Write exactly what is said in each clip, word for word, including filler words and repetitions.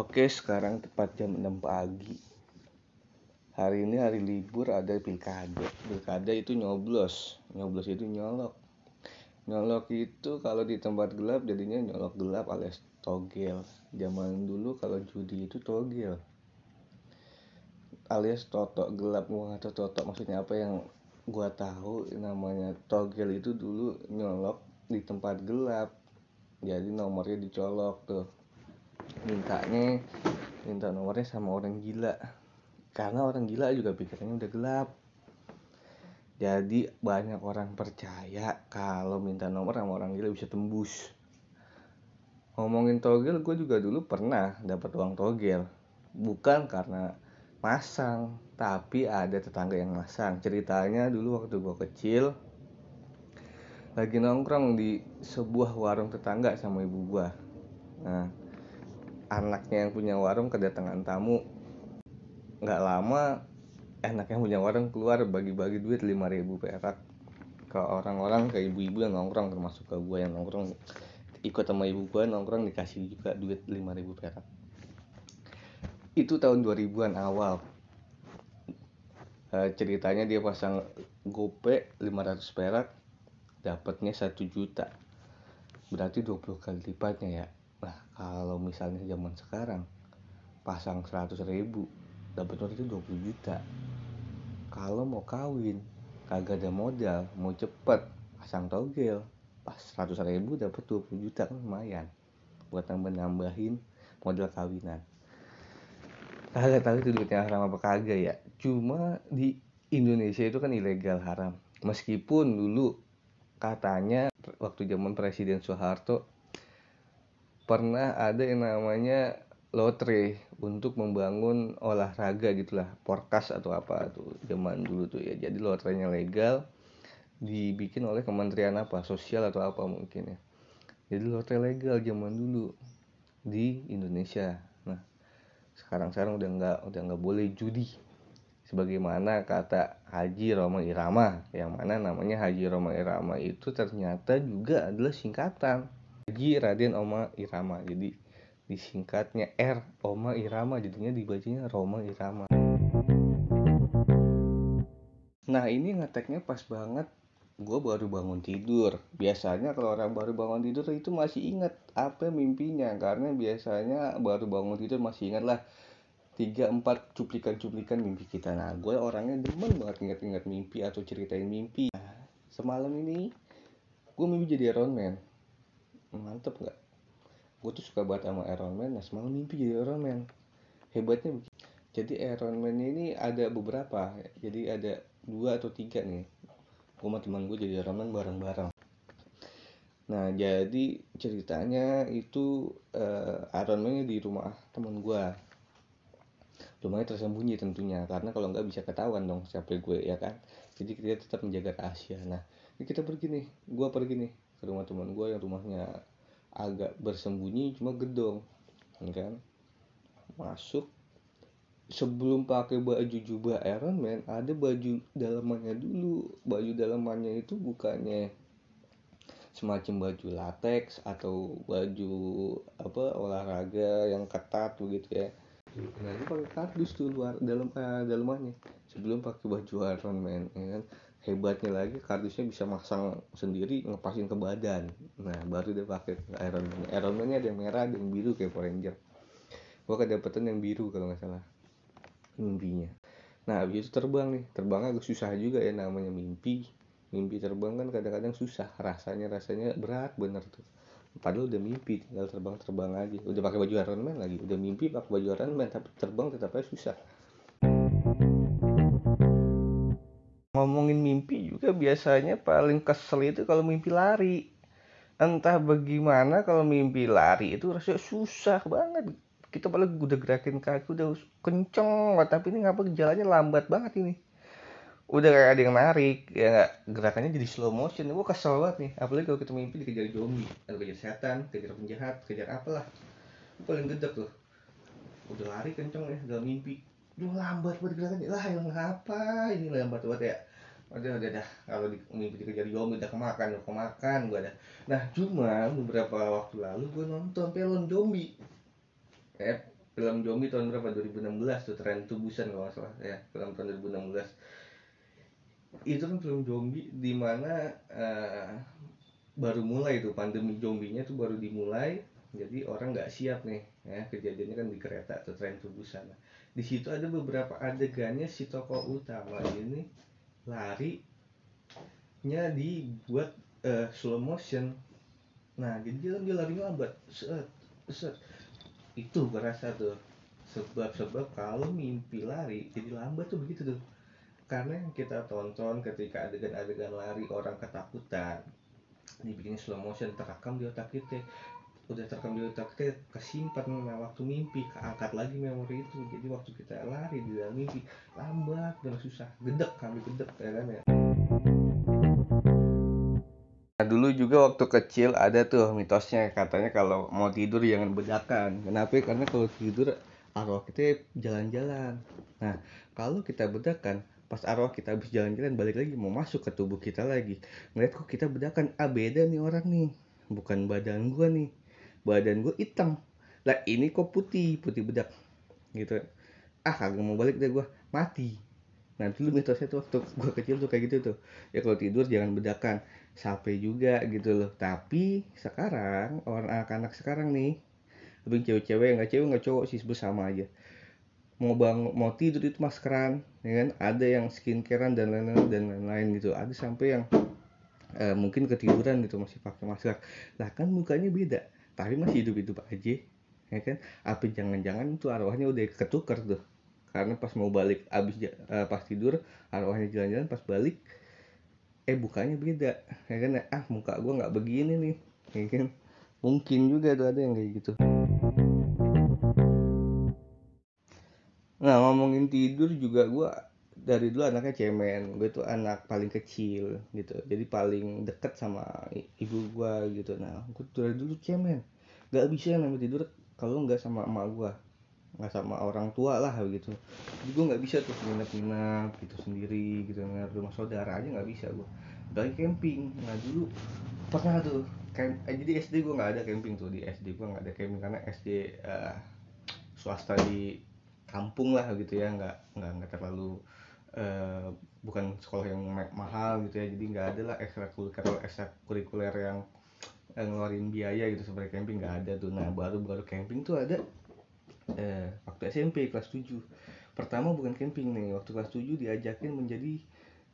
Oke, sekarang tepat jam enam pagi. Hari ini hari libur, ada pilkada. Pilkada itu nyoblos. Nyoblos itu nyolok. Nyolok itu kalau di tempat gelap jadinya nyolok gelap alias togel. Zaman dulu kalau judi itu togel. Alias totok gelap. Gua enggak tahu totok maksudnya apa, yang gua tahu namanya togel itu dulu nyolok di tempat gelap. Jadi nomornya dicolok tuh. Mintanya minta nomornya sama orang gila, karena orang gila juga pikirannya udah gelap. Jadi banyak orang percaya kalau minta nomor sama orang gila bisa tembus. Ngomongin togel, gue juga dulu pernah dapat uang togel, bukan karena masang, tapi ada tetangga yang masang. Ceritanya dulu waktu gue kecil lagi nongkrong di sebuah warung tetangga sama ibu gue. Nah, anaknya yang punya warung kedatangan tamu. Gak lama anaknya punya warung keluar bagi-bagi duit lima ribu perak ke orang-orang, ke ibu-ibu yang nongkrong, termasuk ke gue yang nongkrong. Ikut sama ibu gue nongkrong dikasih juga duit lima ribu perak. Itu tahun dua ribuan awal. e, Ceritanya dia pasang gope lima ratus perak, dapatnya satu juta. Berarti dua puluh kali lipatnya ya. Nah, kalau misalnya zaman sekarang pasang seratus ribu dapat waktu itu dua puluh juta. Kalau mau kawin kagak ada modal, mau cepet pasang togel, pas seratus ribu dapat dua puluh juta, kan lumayan buat nambah-nambahin modal kawinan. Kagak tahu itu duitnya haram apa kagak ya. Cuma di Indonesia itu kan ilegal, haram. Meskipun dulu katanya waktu zaman Presiden Soeharto pernah ada yang namanya lotre untuk membangun olahraga gitulah, porkas atau apa tuh zaman dulu tuh ya. Jadi lotrenya legal, dibikin oleh kementerian apa sosial atau apa mungkin ya. Jadi lotre legal zaman dulu di Indonesia. Nah, sekarang sekarang udah nggak udah nggak boleh judi. Sebagaimana kata Haji Rhoma Irama, yang mana namanya Haji Rhoma Irama itu ternyata juga adalah singkatan Haji Raden Rhoma Irama. Jadi disingkatnya R Rhoma Irama, jadinya dibacanya Rhoma Irama. Nah, ini ngeteknya pas banget gue baru bangun tidur. Biasanya kalau orang baru bangun tidur itu masih ingat apa mimpinya, karena biasanya baru bangun tidur masih ingat lah tiga empat cuplikan-cuplikan mimpi kita. Nah, gue orangnya demen banget ingat-ingat mimpi atau ceritain mimpi. Nah, semalam ini gue mimpi jadi Iron Man. Mantep gak? Gue tuh suka banget sama Iron Man. Nah, semalam mimpi jadi Iron Man. Hebatnya begini. Jadi Iron Man ini ada beberapa. Jadi ada dua atau tiga nih. Gue sama teman gue jadi Iron Man bareng-bareng. Nah, jadi ceritanya itu uh, Iron Man-nya di rumah teman gue. Rumahnya tersembunyi tentunya, karena kalau nggak bisa ketahuan dong siapa gue, ya kan? Jadi kita tetap menjaga rahasia. Nah, ini kita pergi nih. Gue pergi nih ke rumah teman gue yang rumahnya agak bersembunyi, cuma gedong kan. Masuk, sebelum pakai baju jubah Iron Man ada baju dalamannya dulu. Baju dalamannya itu bukannya semacam baju latex atau baju apa olahraga yang ketat begitu ya. Nah, itu pakai kardus tuh luar dalam eh, dalamannya sebelum pakai baju Iron Man ya kan. Hebatnya lagi kardusnya bisa masang sendiri, ngepasin ke badan. Nah, baru dia pakai Iron Man. Iron Man-nya ada yang merah, ada yang biru kayak Power Ranger. Gua kedapetan yang biru kalau nggak salah mimpinya. Nah, abis itu terbang nih. Terbangnya agak susah juga ya, namanya mimpi. Mimpi terbang kan kadang-kadang susah. Rasanya rasanya berat bener tuh. Padahal udah mimpi, tinggal terbang-terbang aja. Udah pakai baju Iron Man lagi. Udah mimpi pakai baju Iron Man, tapi terbang tetap aja susah. Ngomongin mimpi juga biasanya paling kesel itu kalau mimpi lari. Entah bagaimana kalau mimpi lari itu rasanya susah banget. Kita paling udah gerakin kaki udah kenceng, tapi ini ngapa jalannya lambat banget ini. Udah kayak ada yang narik, ya gerakannya jadi slow motion. Gue kesel banget nih, apalagi kalau kita mimpi dikejar zombie, atau kejar setan, kejar penjahat, kejar apalah. Paling gedek tuh. Udah lari kenceng ya dalam mimpi. Duh, lambat buat gerakannya. Lah, yang ngapa ini lambat buat ya. Udah, udah, dah. Kalau di, mimpi dikejar zombie udah kemakan, udah kemakan gue dah. Nah, cuma beberapa waktu lalu gue nonton film zombie. Eh, film zombie tahun berapa? dua ribu enam belas tuh tren tubusan kalau nggak salah ya, film tahun dua ribu enam belas. Itu kan film zombie di mana uh, baru mulai tuh pandemi zombinya tuh baru dimulai. Jadi orang nggak siap nih ya, kejadiannya kan di kereta atau tren tubusan. Di situ ada beberapa adegannya si tokoh utama ini larinya dibuat uh, slow motion. Nah jadi dia lari lambat, set set. Itu berasa tuh sebab-sebab kalau mimpi lari jadi lambat tuh begitu tuh. Karena yang kita tonton ketika adegan-adegan lari orang ketakutan dibikin slow motion, terekam di otak kita. Udah terekam di otak kita, kesimpan waktu mimpi, keangkat lagi memori itu. Jadi waktu kita lari di dalam mimpi lambat dan susah, gedek, kami gedek ya kan ya. Nah, dulu juga waktu kecil ada tuh mitosnya, katanya kalau mau tidur jangan bedakan. Kenapa? Karena kalau tidur arwah kita jalan-jalan. Nah kalau kita bedakan, pas arwah kita habis jalan-jalan balik lagi mau masuk ke tubuh kita lagi, ngeliat kok kita bedakan, ah beda nih orang nih, bukan badan gua nih. Badan gue hitam, lah ini kok putih, putih bedak gitu. Ah kagak mau balik deh gue, mati. Nah dulu mitosnya tuh waktu gue kecil tuh kayak gitu tuh. Ya kalau tidur jangan bedakan, sampai juga gitu loh. Tapi sekarang, orang anak-anak sekarang nih, lebih cewek-cewek, nggak cewek nggak cowok sih bersama aja. Mau bang, mau tidur itu maskeran, ya kan? Ada yang skincarean dan lain-lain dan lain-lain gitu. Ada sampai yang eh, mungkin ketiduran gitu masih pakai masker. Lah kan mukanya beda. Tapi masih hidup-hidup aja, ya kan? Apa jangan-jangan tuh arwahnya udah ketukar tuh? Karena pas mau balik, abis uh, pas tidur, arwahnya jalan-jalan, pas balik, eh bukannya beda, ya kan? Ah muka gue nggak begini nih, ya kan? Mungkin juga tuh ada yang kayak gitu. Nah ngomongin tidur juga gue dari dulu anaknya cemen, gue tuh anak paling kecil gitu, jadi paling deket sama ibu gue gitu. Nah gue dari dulu cemen, nggak bisa yang namanya tidur kalau nggak sama emak gue, nggak sama orang tua lah gitu. Jadi gue nggak bisa tuh nginep-nginep gitu sendiri gitu, nginep rumah saudara aja nggak bisa gue, apalagi camping. Nah dulu pernah tuh camp, eh, jadi S D gue nggak ada camping tuh, di S D gue nggak ada camping karena S D uh, swasta di kampung lah gitu ya, nggak nggak nggak terlalu Uh, bukan sekolah yang ma- mahal gitu ya, jadi nggak ada lah ekstrakurikuler ekstrakurikuler yang uh, ngeluarin biaya gitu seperti camping, nggak ada tuh. Nah baru-baru camping tuh ada uh, waktu S M P kelas tujuh. Pertama bukan camping nih, waktu kelas tujuh diajakin menjadi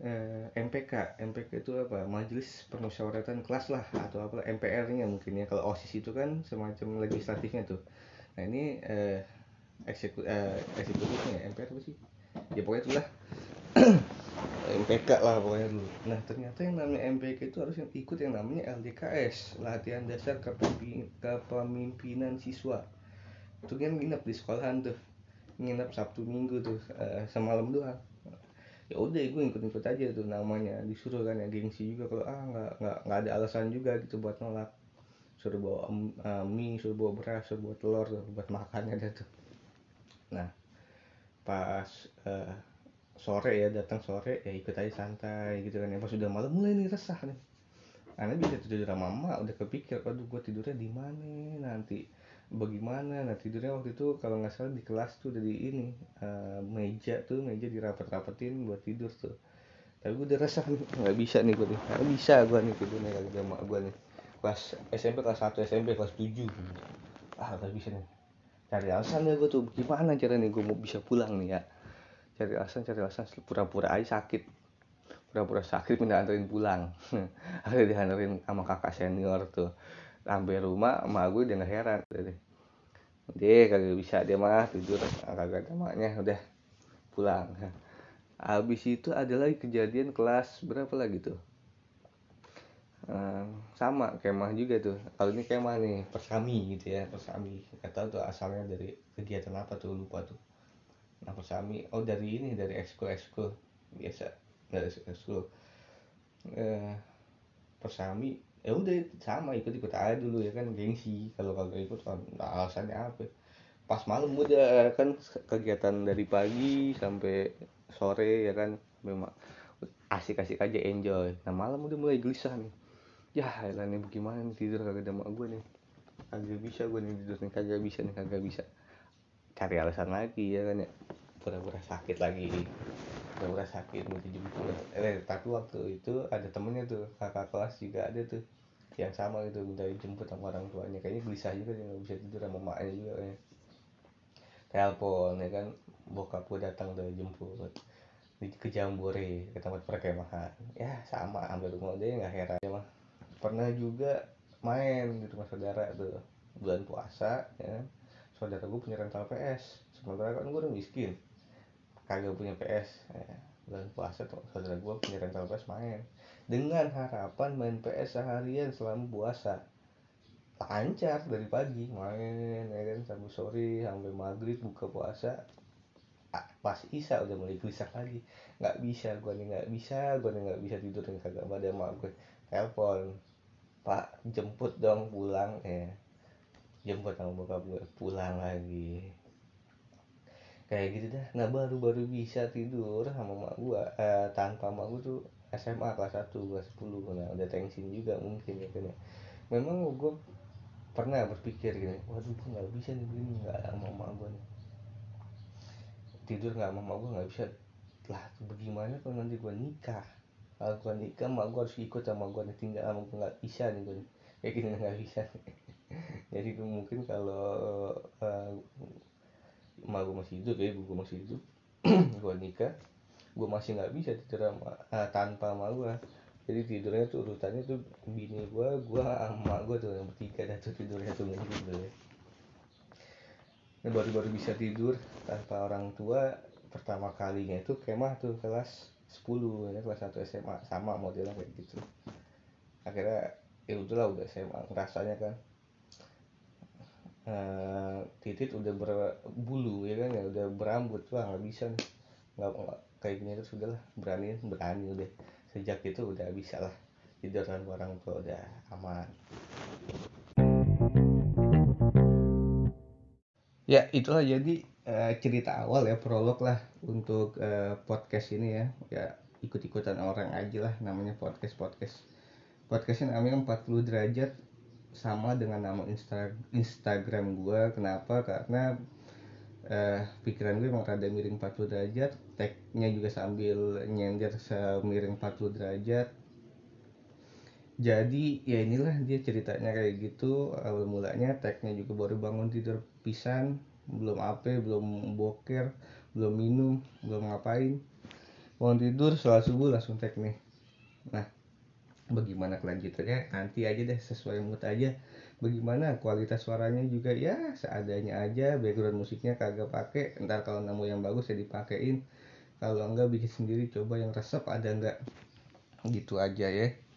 uh, M P K. M P K itu apa? Majelis Permusyawaratan Kelas lah, atau apa M P R-nya mungkin ya. Kalau O S I S itu kan semacam legislatifnya tuh. Nah ini uh, ekseku- uh, eksekutifnya M P R apa sih? Ya pokoknya itulah M P K lah pokoknya dulu. Nah ternyata yang namanya M P K itu harus yang ikut yang namanya L D K S, latihan dasar kepemimpinan siswa. Itu kan nginep di sekolahan tuh, nginep Sabtu Minggu tuh uh, semalam doang. Ya udah gue ikut-ikut aja tuh, namanya disuruh kan ya, gengsi juga kalau ah nggak nggak nggak ada alasan juga gitu buat nolak. Suruh bawa uh, mie, suruh bawa beras, suruh bawa telur tuh, buat makannya ada tuh. Nah pas uh, sore ya, datang sore ya ikut aja santai gitu kan ya. Pas sudah malam mulai nih resah nih, karena bisa tidur sama mama udah kepikir, aduh gue tidurnya di mana nanti, bagaimana. Nah tidurnya waktu itu kalau nggak salah di kelas tuh dari ini uh, meja tuh, meja dirapet-rapetin buat tidur tuh. Tapi gue udah resah nih, nggak bisa nih gue nih, nggak bisa gue nih tidurnya kali sama gue nih. Kelas S M P kelas satu, S M P kelas tujuh, ah nggak bisa nih. Cari alasan ya gue tuh, gimana cara nih gue mau bisa pulang nih ya. Cari alasan, cari alasan, pura-pura aja sakit. Pura-pura sakit minta anterin pulang. Akhirnya dihanterin sama kakak senior tuh. Sampai rumah, emak gue udah gak heran. Dia kagak bisa, dia mah tidur, kagak ada maknya, udah pulang. Habis itu ada lagi kejadian kelas berapa lagi tuh? Um, sama kemah juga tuh. Kalau ini kemah nih persami gitu ya, persami. Nggak tahu tuh asalnya dari kegiatan apa tuh, lupa tuh. Nah persami, oh dari ini dari ekskul ekskul biasa dari ekskul uh, persami. Ya udah sama ikut ikut aja dulu ya kan, gengsi kalau kagak ikut kan alasannya apa. Pas malam udah kan kegiatan dari pagi sampai sore ya kan, memang asik-asik aja enjoy. Nah malam udah mulai gelisah nih. Ya elah nih bagaimana nih, tidur kagak ada mak gue nih, kagak bisa gue nih tidur nih, kagak bisa nih, kagak bisa. cari alasan lagi ya kan ya, pura-pura sakit lagi, pura-pura sakit mau dijemput. Eh tapi waktu itu ada temennya tuh, kakak kelas juga ada tuh yang sama gitu, minta dijemput sama orang tuanya. Kayaknya gelisah juga dia nggak bisa tidur sama maknya juga kayaknya. Telepon ya kan, bokap gue datang tuh jemput ke Jambore, ke tempat perkemahan. Ya sama, ambil rumah aja, nggak heran ya mah. Pernah juga main di rumah saudara tuh bulan puasa ya. Saudara gue punya rental P S, sementara kan gue udah miskin, kagak punya P S ya. Bulan puasa tuh saudara gue punya rental P S, main dengan harapan main P S seharian selama puasa, lancar dari pagi main ya kan, sampai sore sampai maghrib buka puasa. Pas isa udah mulai gelisah lagi, nggak bisa gue nih, nggak bisa gue nih, nggak bisa tidur nih, kagak ada mak gue. Telepon, Pak jemput dong pulang ya, jemput sama bokap gue pulang lagi. Kayak gitu dah. Nah baru-baru bisa tidur sama mak gue, eh, tanpa mak gue tuh S M A kelas satu, kelas sepuluh. Nah udah tensin juga mungkin ya kan ya. Memang gue pernah berpikir gini, waduh gue nggak bisa nih begini, nggak sama mak gue nih, tidur nggak sama gue nggak bisa lah. Bagaimana kalau nanti gue nikah, kalau gue nikah mak gue harus ikut sama gue nih, tinggal sama gue nggak bisa nih gue kayak gini, nggak bisa nih. Jadi mungkin kalau uh, mak gue masih hidup ya, ibu gue masih hidup, gue nikah gue masih nggak bisa tidur sama, uh, tanpa mak gue. Jadi tidurnya tuh urutannya tuh bini gue, gue sama gue tuh yang bertiga dan tuh tidurnya tuh mungkin gitu ya. Nah, baru-baru bisa tidur tanpa orang tua pertama kalinya itu kemah tuh kelas sepuluh ya, kelas satu S M A, sama modelnya kayak gitu. Akhirnya ya udahlah, udah S M A rasanya kan, e, titit udah berbulu ya kan ya, udah berambut, wah nggak bisa nih, nggak kayak gini terus. Udahlah berani berani udah sejak itu udah bisa lah tidur tanpa orang tua, udah aman. Ya itulah jadi uh, cerita awal ya, prolog lah untuk uh, podcast ini ya. Ya ikut-ikutan orang aja lah namanya podcast-podcast. Podcastnya namanya empat puluh derajat, sama dengan nama Insta- Instagram gue. Kenapa? Karena uh, pikiran gue emang rada miring empat puluh derajat. Tagnya juga sambil nyender semiring empat puluh derajat. Jadi ya inilah dia ceritanya kayak gitu. Awal mulanya tagnya juga baru bangun tidur pisan, belum apa, belum boker, belum minum, belum ngapain, bangun tidur setelah subuh langsung tag nih. Nah bagaimana kelanjutannya nanti aja deh, sesuai mood aja. Bagaimana kualitas suaranya juga ya seadanya aja, background musiknya kagak pakai. Ntar kalau nemu yang bagus ya dipakein, kalau enggak bikin sendiri, coba yang resep ada enggak. Gitu aja ya.